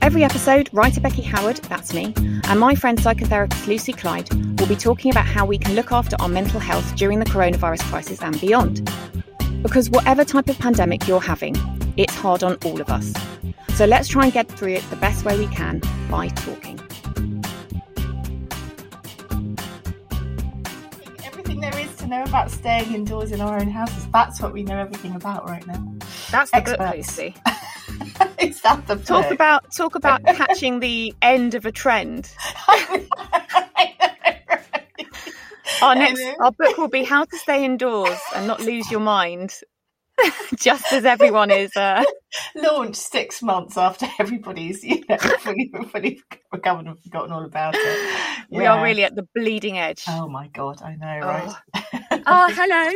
Every episode, writer Becky Howard, that's me, and my friend psychotherapist Lucy Clyde will be talking about how we can look after our mental health during the coronavirus crisis and beyond. Because whatever type of pandemic you're having, it's hard on all of us. So let's try and get through it the best way we can by talking. Everything there is to know about staying indoors in our own houses, that's what we know everything about right now. That's the good place, see. Is that the talk about catching the end of a trend? Our book will be How to Stay Indoors and Not Lose Your Mind, just as everyone is launched 6 months after everybody's everybody recovered and forgotten all about it. We are really at the bleeding edge. Oh my god, I know, right? Oh, hello.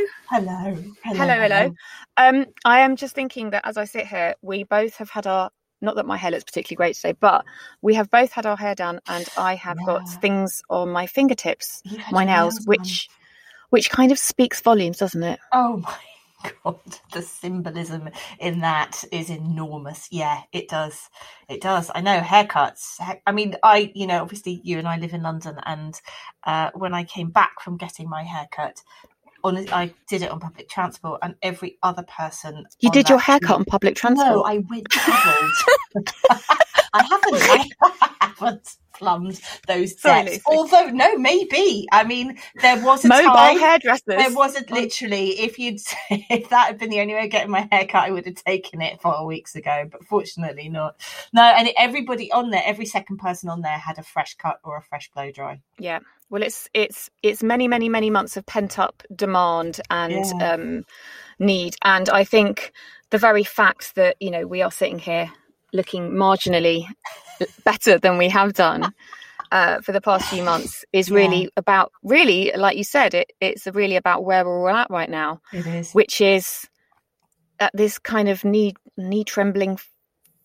I am just thinking that as I sit here, we both have had our, not that my hair looks particularly great today, but we have both had our hair done and I have got things on my fingertips, my nails, which kind of speaks volumes, doesn't it? Oh my God, the symbolism in that is enormous. Yeah, it does. It does. I know, haircuts. I mean, obviously you and I live in London and when I came back from getting my haircut, honestly, I did it on public transport, and every other person. You did your haircut on public transport? No, I went travelled. I haven't plumbed those debts. Although, no, maybe. I mean, there was a mobile hairdressers. There wasn't literally. If that had been the only way of getting my haircut, I would have taken it 4 weeks ago. But fortunately, not. No, and everybody on there, every second person on there had a fresh cut or a fresh blow dry. Yeah. Well, it's many, many, many months of pent up demand and need, and I think the very fact that we are sitting here looking marginally better than we have done for the past few months is really about, really, like you said, it's really about where we're all at right now. It is, which is at this kind of knee trembling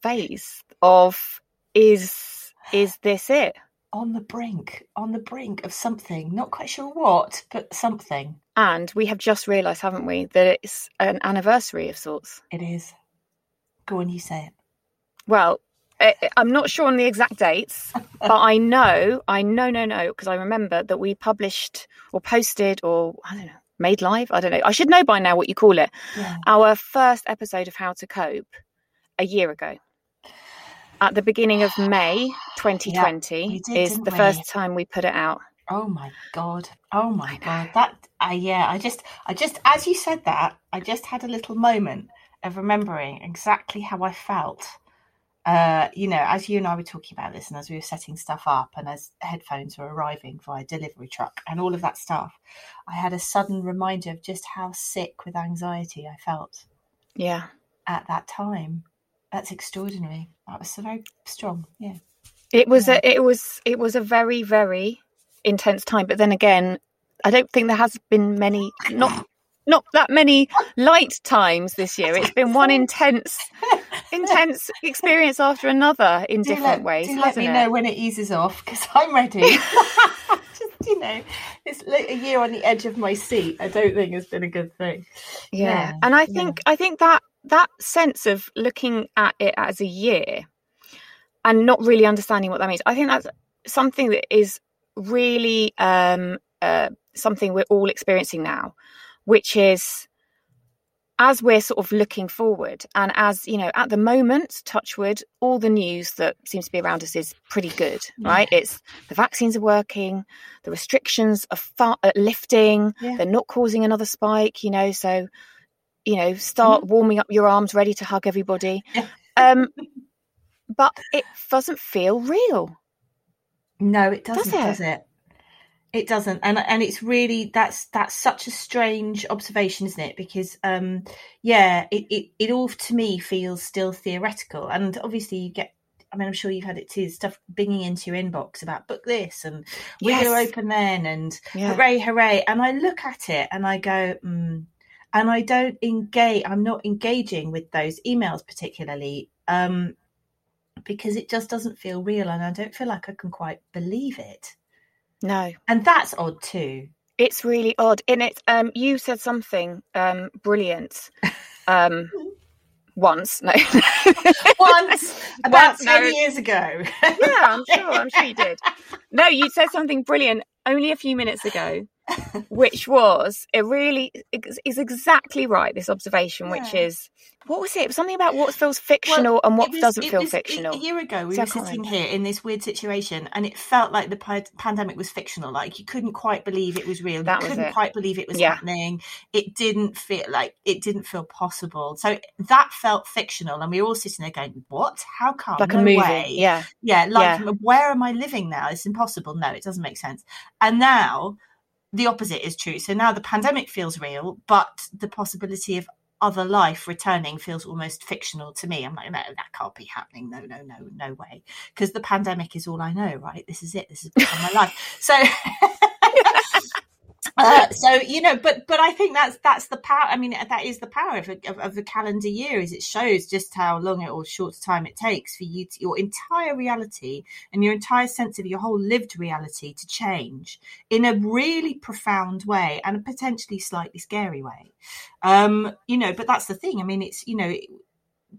phase of is this it? On the brink of something, not quite sure what, but something. And we have just realised, haven't we, that it's an anniversary of sorts. It is. Go on, you say it. Well, I'm not sure on the exact dates, but I know, because I remember that we published or posted or, I don't know, made live? I don't know. I should know by now what you call it. Yeah. Our first episode of How to Cope a year ago. At the beginning of May 2020 is the first time we put it out. Oh my God. Oh my God. That, I just, as you said that, I just had a little moment of remembering exactly how I felt. As you and I were talking about this and as we were setting stuff up and as headphones were arriving via delivery truck and all of that stuff, I had a sudden reminder of just how sick with anxiety I felt. Yeah. At that time. That's extraordinary. That was so very strong. Yeah, it was. Yeah. It was a very, very intense time. But then again, I don't think there has been many, not that many light times this year. It's been one intense experience after another in different ways. Do let me know when it eases off because I'm ready. Just you know, it's like a year on the edge of my seat. I don't think it's been a good thing. Yeah. And I think that sense of looking at it as a year and not really understanding what that means, I think that's something that is really something we're all experiencing now, which is, as we're sort of looking forward, and as you know, at the moment, touch wood, all the news that seems to be around us is pretty good, right? Yeah. It's the vaccines are working, the restrictions are lifting, yeah. They're not causing another spike, you know, so, you know, start warming up your arms, ready to hug everybody. Yeah. But it doesn't feel real. No, it doesn't, does it? It doesn't. And it's really, that's such a strange observation, isn't it? Because, it all to me feels still theoretical. And obviously you get, I mean, I'm sure you've had it too, stuff binging into your inbox about book this and we're open then and hooray. And I look at it and I go, and I don't engage, I'm not engaging with those emails particularly, because it just doesn't feel real and I don't feel like I can quite believe it. No. And that's odd too. It's really odd. And it's you said something brilliant once about 10 years ago. Yeah, I'm sure you did. No, you said something brilliant only a few minutes ago, which was, it really is exactly right, this observation, which is, what was it? It was something about what feels fictional and what doesn't feel fictional. A year ago, we were sitting here in this weird situation and it felt like the pandemic was fictional. Like, you couldn't quite believe it was real. Quite believe it was happening. It didn't feel possible. So that felt fictional. And we were all sitting there going, what? How come? Like no a movie. Way. Yeah. Yeah. Like, where am I living now? It's impossible. No, it doesn't make sense. And now the opposite is true. So now the pandemic feels real, but the possibility of other life returning feels almost fictional to me. I'm like, no, that can't be happening. No way. Because the pandemic is all I know, right? This is it. This is my life. So, you know, but I think that's the power. I mean, that is the power of the calendar year, is it shows just how long or short time it takes for you to, your entire reality and your entire sense of your whole lived reality to change in a really profound way and a potentially slightly scary way. You know, but that's the thing. I mean, it's, you know,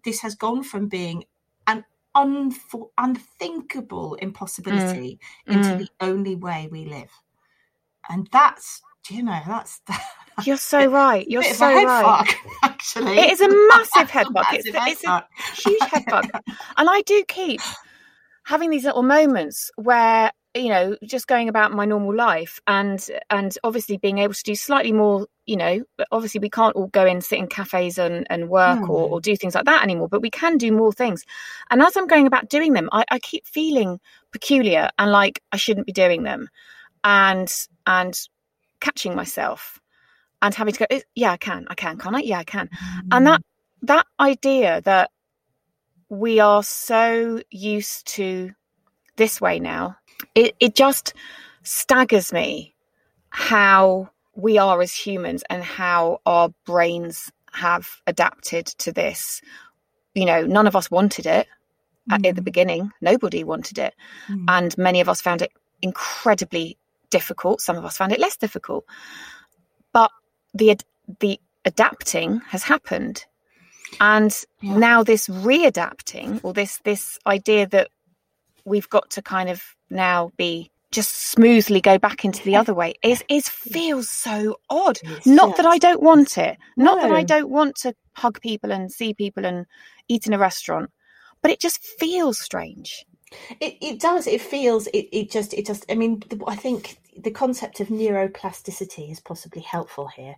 this has gone from being an unthinkable impossibility into the only way we live. And that's, you know, you're so right. You're so right. Fuck, actually, it is a massive head fuck. It's a huge head fuck. And I do keep having these little moments where, you know, just going about my normal life and obviously being able to do slightly more, you know, obviously we can't all go in, sit in cafes and work or do things like that anymore, but we can do more things. And as I'm going about doing them, I keep feeling peculiar and like I shouldn't be doing them. And catching myself and having to go, yeah, I can, can't I? Yeah, I can. Mm-hmm. And that idea that we are so used to this way now, it just staggers me how we are as humans and how our brains have adapted to this. You know, none of us wanted it at the beginning. Nobody wanted it. Mm. And many of us found it incredibly difficult. Some of us found it less difficult, but the adapting has happened, and now this readapting, or this idea that we've got to kind of now be just smoothly go back into the other way is feels so odd. Not that I don't want it, not that I don't want to hug people and see people and eat in a restaurant, but it just feels strange. It does. It feels. It just. I mean, I think the concept of neuroplasticity is possibly helpful here.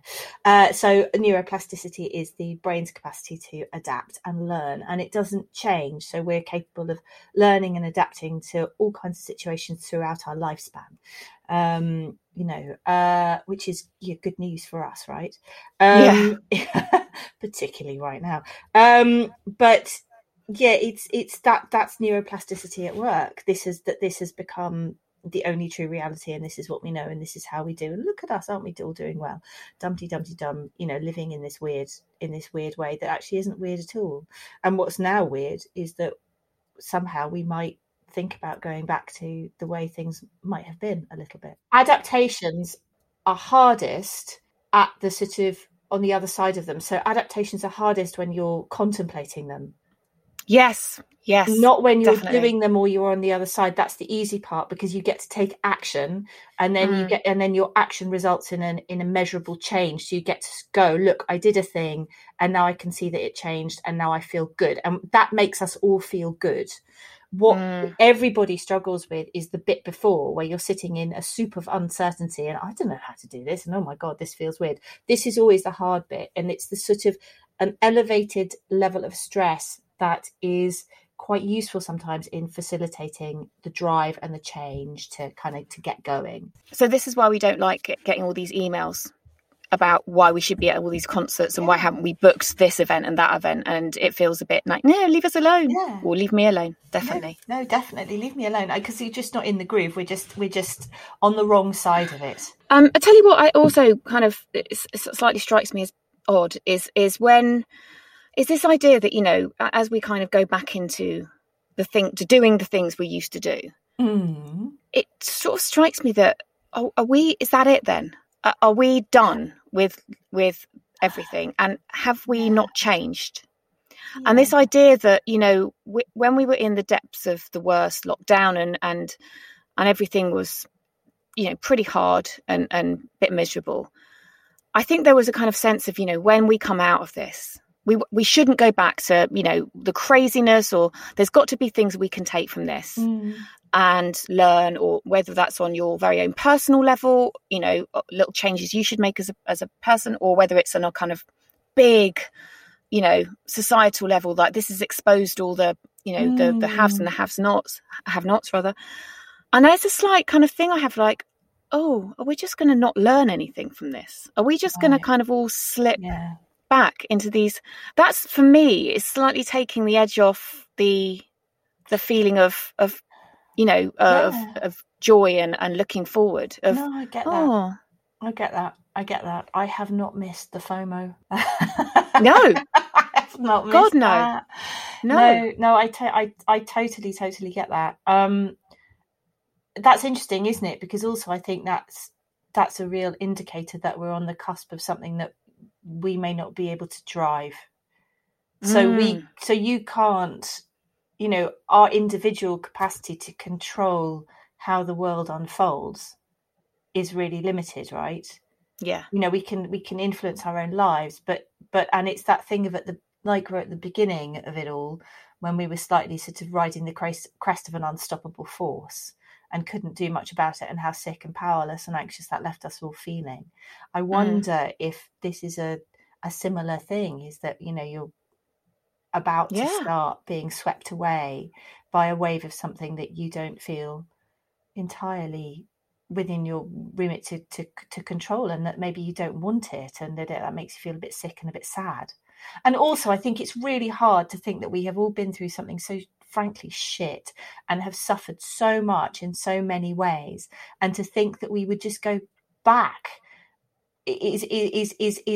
So neuroplasticity is the brain's capacity to adapt and learn, and it doesn't change. So we're capable of learning and adapting to all kinds of situations throughout our lifespan. You know, which is good news for us, right? Particularly right now. Yeah, it's that's neuroplasticity at work. This has become the only true reality, and this is what we know, and this is how we do. And look at us, aren't we all doing well? Dumpty dumpty dum, you know, living in this weird way that actually isn't weird at all. And what's now weird is that somehow we might think about going back to the way things might have been a little bit. Adaptations are hardest at the sort of on the other side of them. So adaptations are hardest when you're contemplating them. Yes. Not when you're definitely doing them or you're on the other side. That's the easy part, because you get to take action, and then your action results in a measurable change. So you get to go, look, I did a thing, and now I can see that it changed, and now I feel good. And that makes us all feel good. What everybody struggles with is the bit before, where you're sitting in a soup of uncertainty and I don't know how to do this, and oh my God, this feels weird. This is always the hard bit, and it's the sort of an elevated level of stress that is quite useful sometimes in facilitating the drive and the change to get going. So this is why we don't like getting all these emails about why we should be at all these concerts and why haven't we booked this event and that event, and it feels a bit like, no, leave us alone, or leave me alone. Definitely, no, definitely leave me alone, because you're just not in the groove. We're just on the wrong side of it. I tell you what, I also kind of slightly strikes me as odd is this idea that, you know, as we kind of go back into the thing to doing the things we used to do, it sort of strikes me that is that it then? Are we done with everything? And have we not changed? Yeah. And this idea that, you know, when we were in the depths of the worst lockdown and everything was, you know, pretty hard and a bit miserable, I think there was a kind of sense of, you know, when we come out of this, we shouldn't go back to, you know, the craziness, or there's got to be things we can take from this and learn, or whether that's on your very own personal level, you know, little changes you should make as a person, or whether it's on a kind of big, you know, societal level, like this has exposed all the, you know, the haves and the have-nots. And there's this like kind of thing I have, like, oh, are we just going to not learn anything from this? Are we just going to kind of all slip back into these? That's, for me, is slightly taking the edge off the feeling of you know, of joy and looking forward. I get that. I get that. I have not missed the FOMO. No, I have not missed God, no. that. No. I totally get that. That's interesting, isn't it? Because also I think that's a real indicator that we're on the cusp of something that we may not be able to drive. So you can't, you know, our individual capacity to control how the world unfolds is really limited, right? Yeah. You know, we can influence our own lives, but and it's that thing of we're at the beginning of it all, when we were slightly sort of riding the crest of an unstoppable force and couldn't do much about it, and how sick and powerless and anxious that left us all feeling. I wonder if this is a similar thing, is that, you know, you're about to start being swept away by a wave of something that you don't feel entirely within your remit to control, and that maybe you don't want it, and that makes you feel a bit sick and a bit sad. And also I think it's really hard to think that we have all been through something so frankly shit and have suffered so much in so many ways, and to think that we would just go back is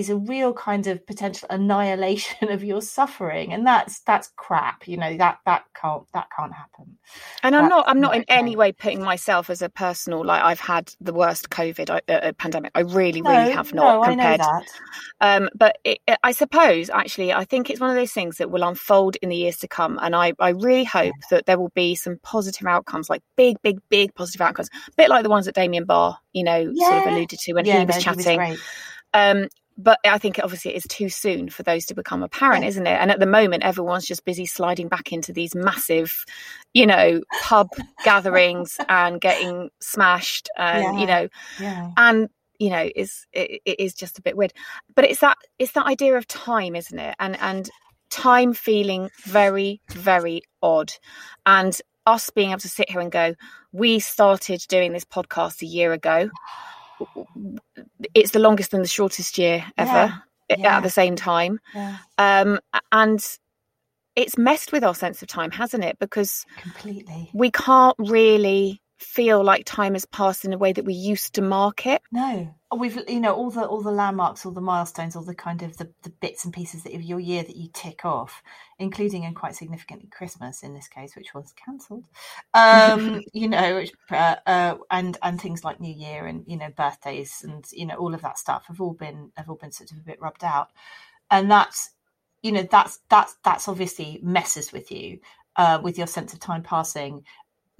a real kind of potential annihilation of your suffering, and that's crap, you know, that can't happen. And I'm not in any way putting myself as a personal, like, I've had the worst COVID pandemic. I really have not. No, compared. I know that. But I suppose actually I think it's one of those things that will unfold in the years to come, and I really hope that there will be some positive outcomes, like big positive outcomes, a bit like the ones that Damien Barr, you know, sort of alluded to when he was chatting. He was but I think obviously it is too soon for those to become apparent, isn't it? And at the moment, everyone's just busy sliding back into these massive, you know, pub gatherings and getting smashed, and you know, and you know, it is just a bit weird. But it's that idea of time, isn't it? And time feeling very, very odd, and us being able to sit here and go, we started doing this podcast a year ago. It's the longest and the shortest year ever at the same time, and it's messed with our sense of time, hasn't it? Because completely we can't really feel like time has passed in a way that we used to mark it. No. We've, you know, all the landmarks, all the milestones, all the kind of the bits and pieces that of your year that you tick off, including and quite significantly Christmas in this case, which was cancelled, you know, and things like New Year and, you know, birthdays and, you know, all of that stuff have all been sort of a bit rubbed out, and that's obviously messes with you, with your sense of time passing.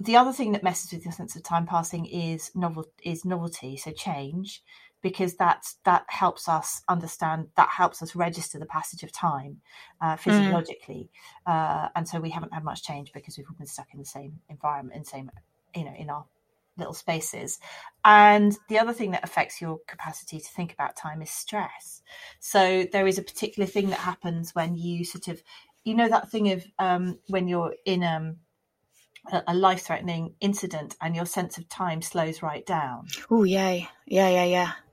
The other thing that messes with your sense of time passing is novelty, so change, because that helps us understand, that helps us register the passage of time physiologically. And so we haven't had much change because we've all been stuck in the same environment and same, you know, in our little spaces. And the other thing that affects your capacity to think about time is stress. So there is a particular thing that happens when you sort of, you know, that thing of when you're in a life-threatening incident and your sense of time slows right down. Oh, yay.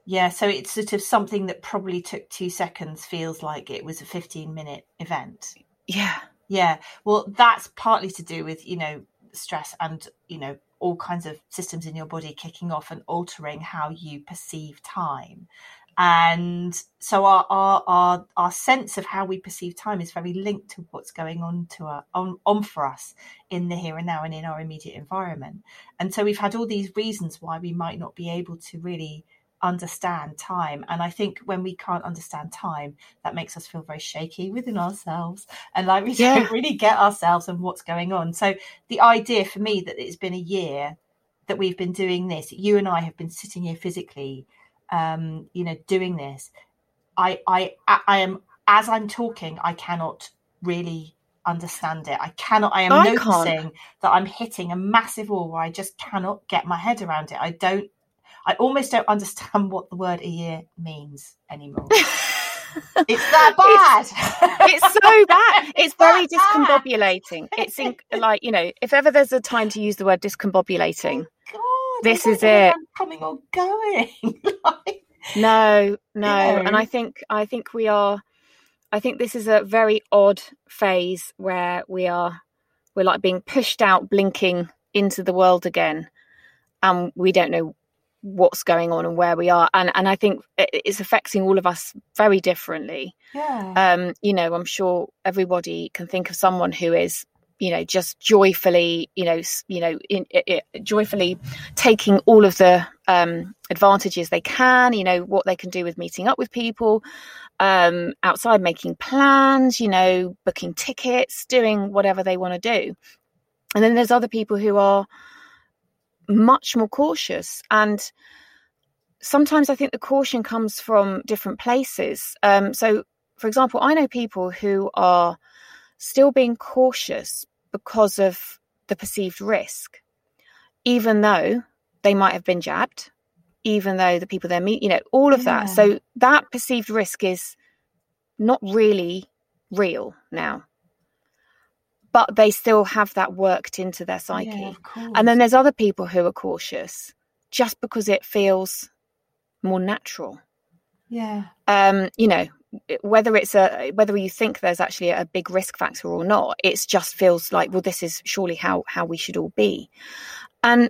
Yeah. So it's sort of something that probably took 2 seconds feels like it was a 15-minute event. Yeah. Well, that's partly to do with, you know, stress and, you know, all kinds of systems in your body kicking off and altering how you perceive time. And so our sense of how we perceive time is very linked to what's going on for us in the here and now and in our immediate environment. And so we've had all these reasons why we might not be able to really understand time. And I think when we can't understand time, that makes us feel very shaky within ourselves and like we don't really get ourselves and what's going on. So the idea for me that it's been a year that we've been doing this, you and I have been sitting here physically, you know, doing this, I am, as I'm talking, I cannot really understand it. I am noticing that I'm hitting a massive wall where I just cannot get my head around it. I almost don't understand what the word a year means anymore. It's that bad. It's so bad. It's very discombobulating. It's like, you know, if ever there's a time to use the word discombobulating, this is it. Coming or going? Like, no. And I think we are. I think this is a very odd phase where we're like being pushed out, blinking into the world again, and we don't know what's going on and where we are. And I think it's affecting all of us very differently. Yeah. You know, I'm sure everybody can think of someone who is, you know, just joyfully, joyfully taking all of the advantages they can, you know, what they can do with meeting up with people, outside, making plans, you know, booking tickets, doing whatever they want to do. And then there's other people who are much more cautious. And sometimes I think the caution comes from different places. So, for example, I know people who are still being cautious because of the perceived risk, even though they might have been jabbed, even though the people they're meeting, you know, all of that. So that perceived risk is not really real now, but they still have that worked into their psyche. Yeah, and then there's other people who are cautious just because it feels more natural. Yeah. You know, whether you think there's actually a big risk factor or not, it just feels like, well, this is surely how we should all be. And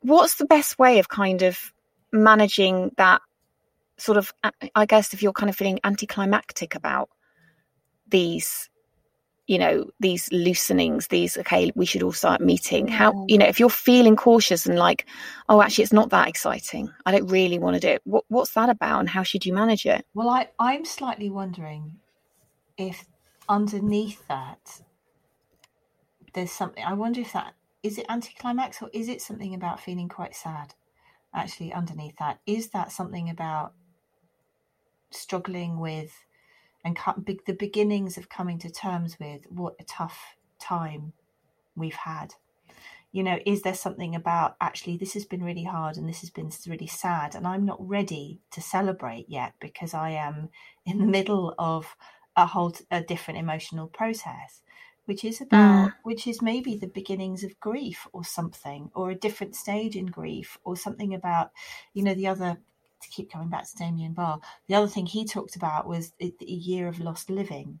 what's the best way of kind of managing that sort of, I guess, if you're kind of feeling anticlimactic about these, you know, these loosenings, these, okay, we should all start meeting. How, you know, if you're feeling cautious and like, oh, actually, it's not that exciting, I don't really want to do it. What's that about and how should you manage it? Well, I'm slightly wondering if underneath that there's something. I wonder if that, is it anticlimax or is it something about feeling quite sad? Actually, underneath that, is that something about struggling with and the beginnings of coming to terms with what a tough time we've had? You know, is there something about, actually, this has been really hard and this has been really sad and I'm not ready to celebrate yet because I am in the middle of a different emotional process, which is about, which is maybe the beginnings of grief or something, or a different stage in grief, or something about, you know, the other, to keep coming back to Damien Barr, the other thing he talked about was a year of lost living,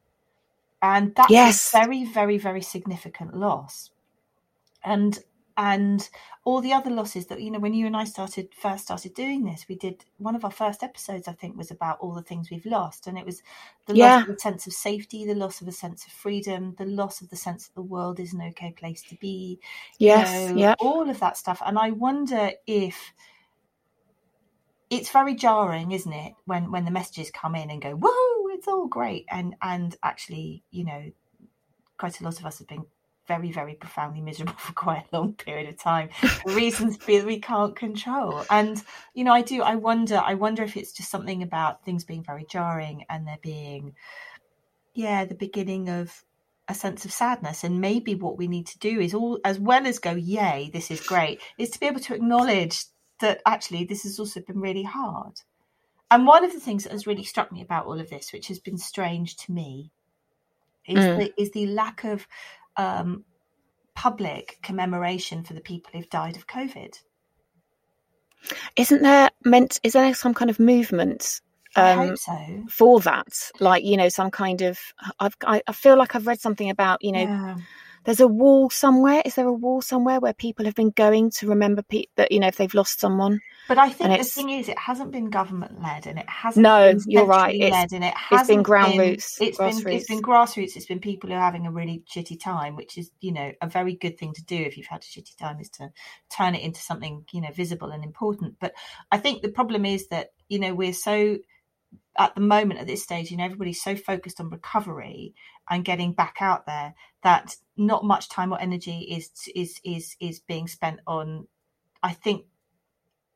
and that's a very, very, very significant loss. And And all the other losses that, you know, when you and I first started doing this, we did one of our first episodes, I think, was about all the things we've lost. And it was the loss of a sense of safety, the loss of a sense of freedom, the loss of the sense that the world is an okay place to be. Yes, you know, all of that stuff. And I wonder if it's very jarring, isn't it, when the messages come in and go, whoa, it's all great. And actually, you know, quite a lot of us have been very, very profoundly miserable for quite a long period of time for reasons we can't control. And, you know, I wonder if it's just something about things being very jarring and there being, the beginning of a sense of sadness. And maybe what we need to do is, all as well as go, yay, this is great, is to be able to acknowledge that actually this has also been really hard. And one of the things that has really struck me about all of this, which has been strange to me, is the lack of public commemoration for the people who've died of COVID. Is there some kind of movement I hope so. For that? Like, you know, some kind of, I feel like I've read something about, you know, there's a wall somewhere. Is there a wall somewhere where people have been going to remember that, you know, if they've lost someone? But I think the thing is, it hasn't been government led, and it hasn't been you're right. It's been grassroots. It's been people who are having a really shitty time, which is, you know, a very good thing to do if you've had a shitty time, is to turn it into something, you know, visible and important. But I think the problem is that, you know, we're so, at the moment, at this stage, you know, everybody's so focused on recovery and getting back out there that not much time or energy is being spent on, I think,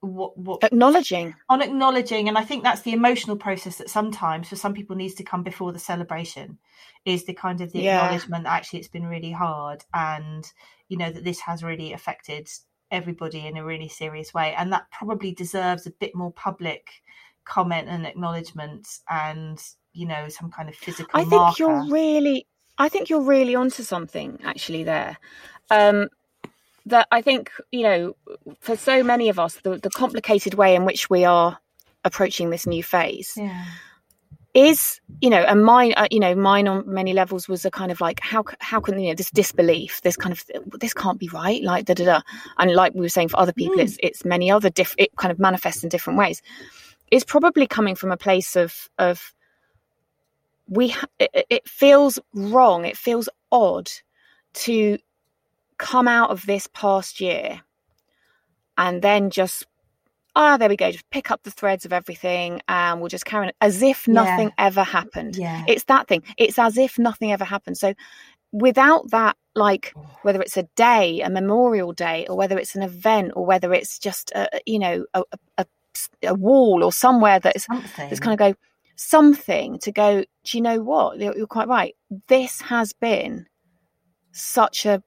what acknowledging. And I think that's the emotional process that sometimes for some people needs to come before the celebration, is the kind of the acknowledgement that actually it's been really hard, and you know that this has really affected everybody in a really serious way, and that probably deserves a bit more public comment and acknowledgement, and you know, some kind of physical marker. I think you're really onto something actually there. That I think, you know, for so many of us, the complicated way in which we are approaching this new phase is, you know, and mine on many levels was a kind of like, how can, you know, this disbelief, this kind of, this can't be right, like da da da, and like we were saying for other people, it's many other it kind of manifests in different ways. It's probably coming from a place of it feels wrong, it feels odd to come out of this past year and then just, there we go, just pick up the threads of everything and we'll just carry on as if nothing ever happened. It's that thing. It's as if nothing ever happened. So without that, like, whether it's a day, a memorial day, or whether it's an event, or whether it's just a wall or somewhere that's kind of go something to go, do you know what, you're quite right, this has been such a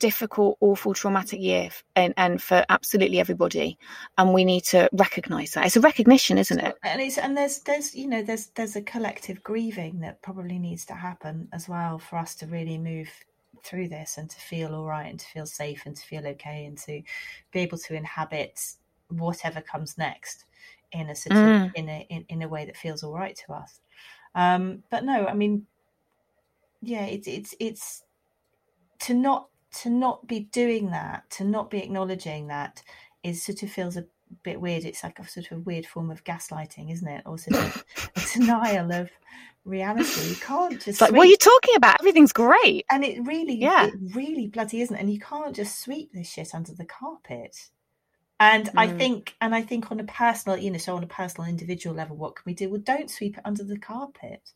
difficult, awful, traumatic year, and for absolutely everybody, and we need to recognise that. It's a recognition, isn't it? And there's you know, there's a collective grieving that probably needs to happen as well for us to really move through this, and to feel all right, and to feel safe, and to feel okay, and to be able to inhabit whatever comes next in a in a way that feels all right to us. But no, I mean, it's to not be doing that, to not be acknowledging that, is sort of feels a bit weird. It's like a sort of weird form of gaslighting, isn't it? Or sort of a denial of reality. You can't just it's like, what are you talking about? Everything's great. And it really, it really bloody isn't. And you can't just sweep this shit under the carpet. And I think on a personal, you know, so on a personal, individual level, what can we do? Well, don't sweep it under the carpet.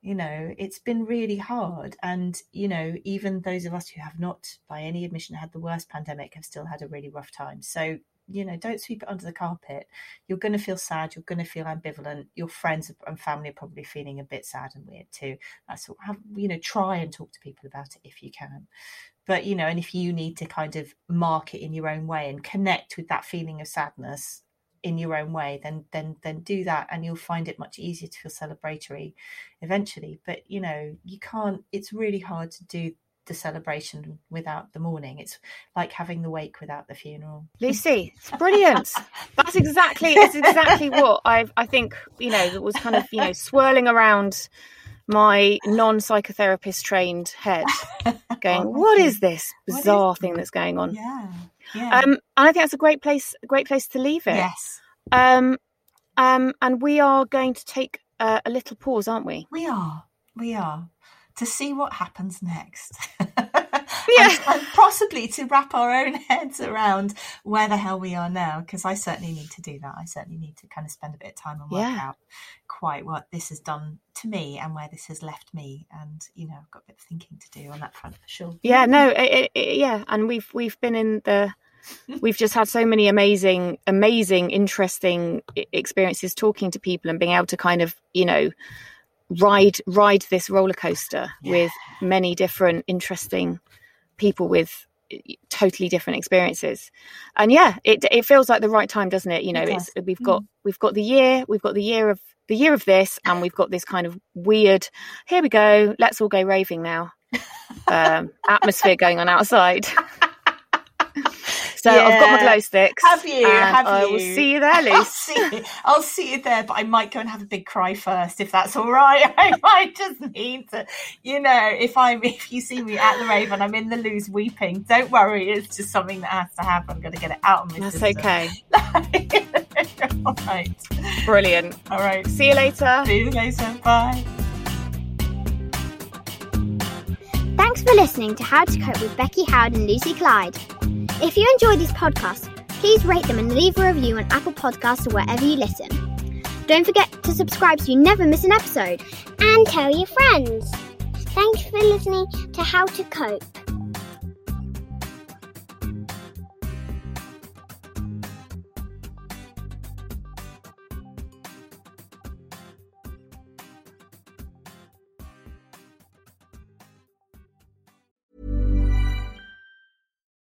You know, it's been really hard. And, you know, even those of us who have not, by any admission, had the worst pandemic have still had a really rough time. So, you know, don't sweep it under the carpet. You're going to feel sad. You're going to feel ambivalent. Your friends and family are probably feeling a bit sad and weird too. So, you know, try and talk to people about it if you can. But, you know, and if you need to kind of mark it in your own way and connect with that feeling of sadness in your own way, then do that, and you'll find it much easier to feel celebratory eventually. But, you know, you can't, it's really hard to do the celebration without the mourning. It's like having the wake without the funeral. Lucy, it's brilliant. That's exactly what I think, you know, that was kind of, you know, swirling around my non-psychotherapist trained head going, what is this bizarre thing that's going on? Yeah. And I think that's a great place to leave it. Yes. And we are going to take a little pause, aren't we? We are. To see what happens next. And possibly to wrap our own heads around where the hell we are now, because I certainly need to do that. I certainly need to kind of spend a bit of time and work out quite what this has done to me and where this has left me. And, you know, I've got a bit of thinking to do on that front for sure. Yeah, no, and we've been in the... We've just had so many amazing, interesting experiences talking to people and being able to kind of, you know, ride this roller coaster with many different interesting people with totally different experiences. And it feels like the right time, doesn't it? You know, we've got the year of this, and we've got this kind of weird, here we go, let's all go raving now, atmosphere going on outside. So I've got my glow sticks. Have you? I will see you there, Lucy. I'll see you there, but I might go and have a big cry first, if that's all right. I might just need to, you know, if you see me at the rave and I'm in the loos weeping, don't worry, it's just something that has to happen. I'm going to get it out of my system. That's okay. All right. Brilliant. All right. See you later. See you later. Bye. Thanks for listening to How to Cope with Becky Howard and Lucy Clyde. If you enjoy these podcasts, please rate them and leave a review on Apple Podcasts or wherever you listen. Don't forget to subscribe so you never miss an episode. And tell your friends. Thanks for listening to How to Cope.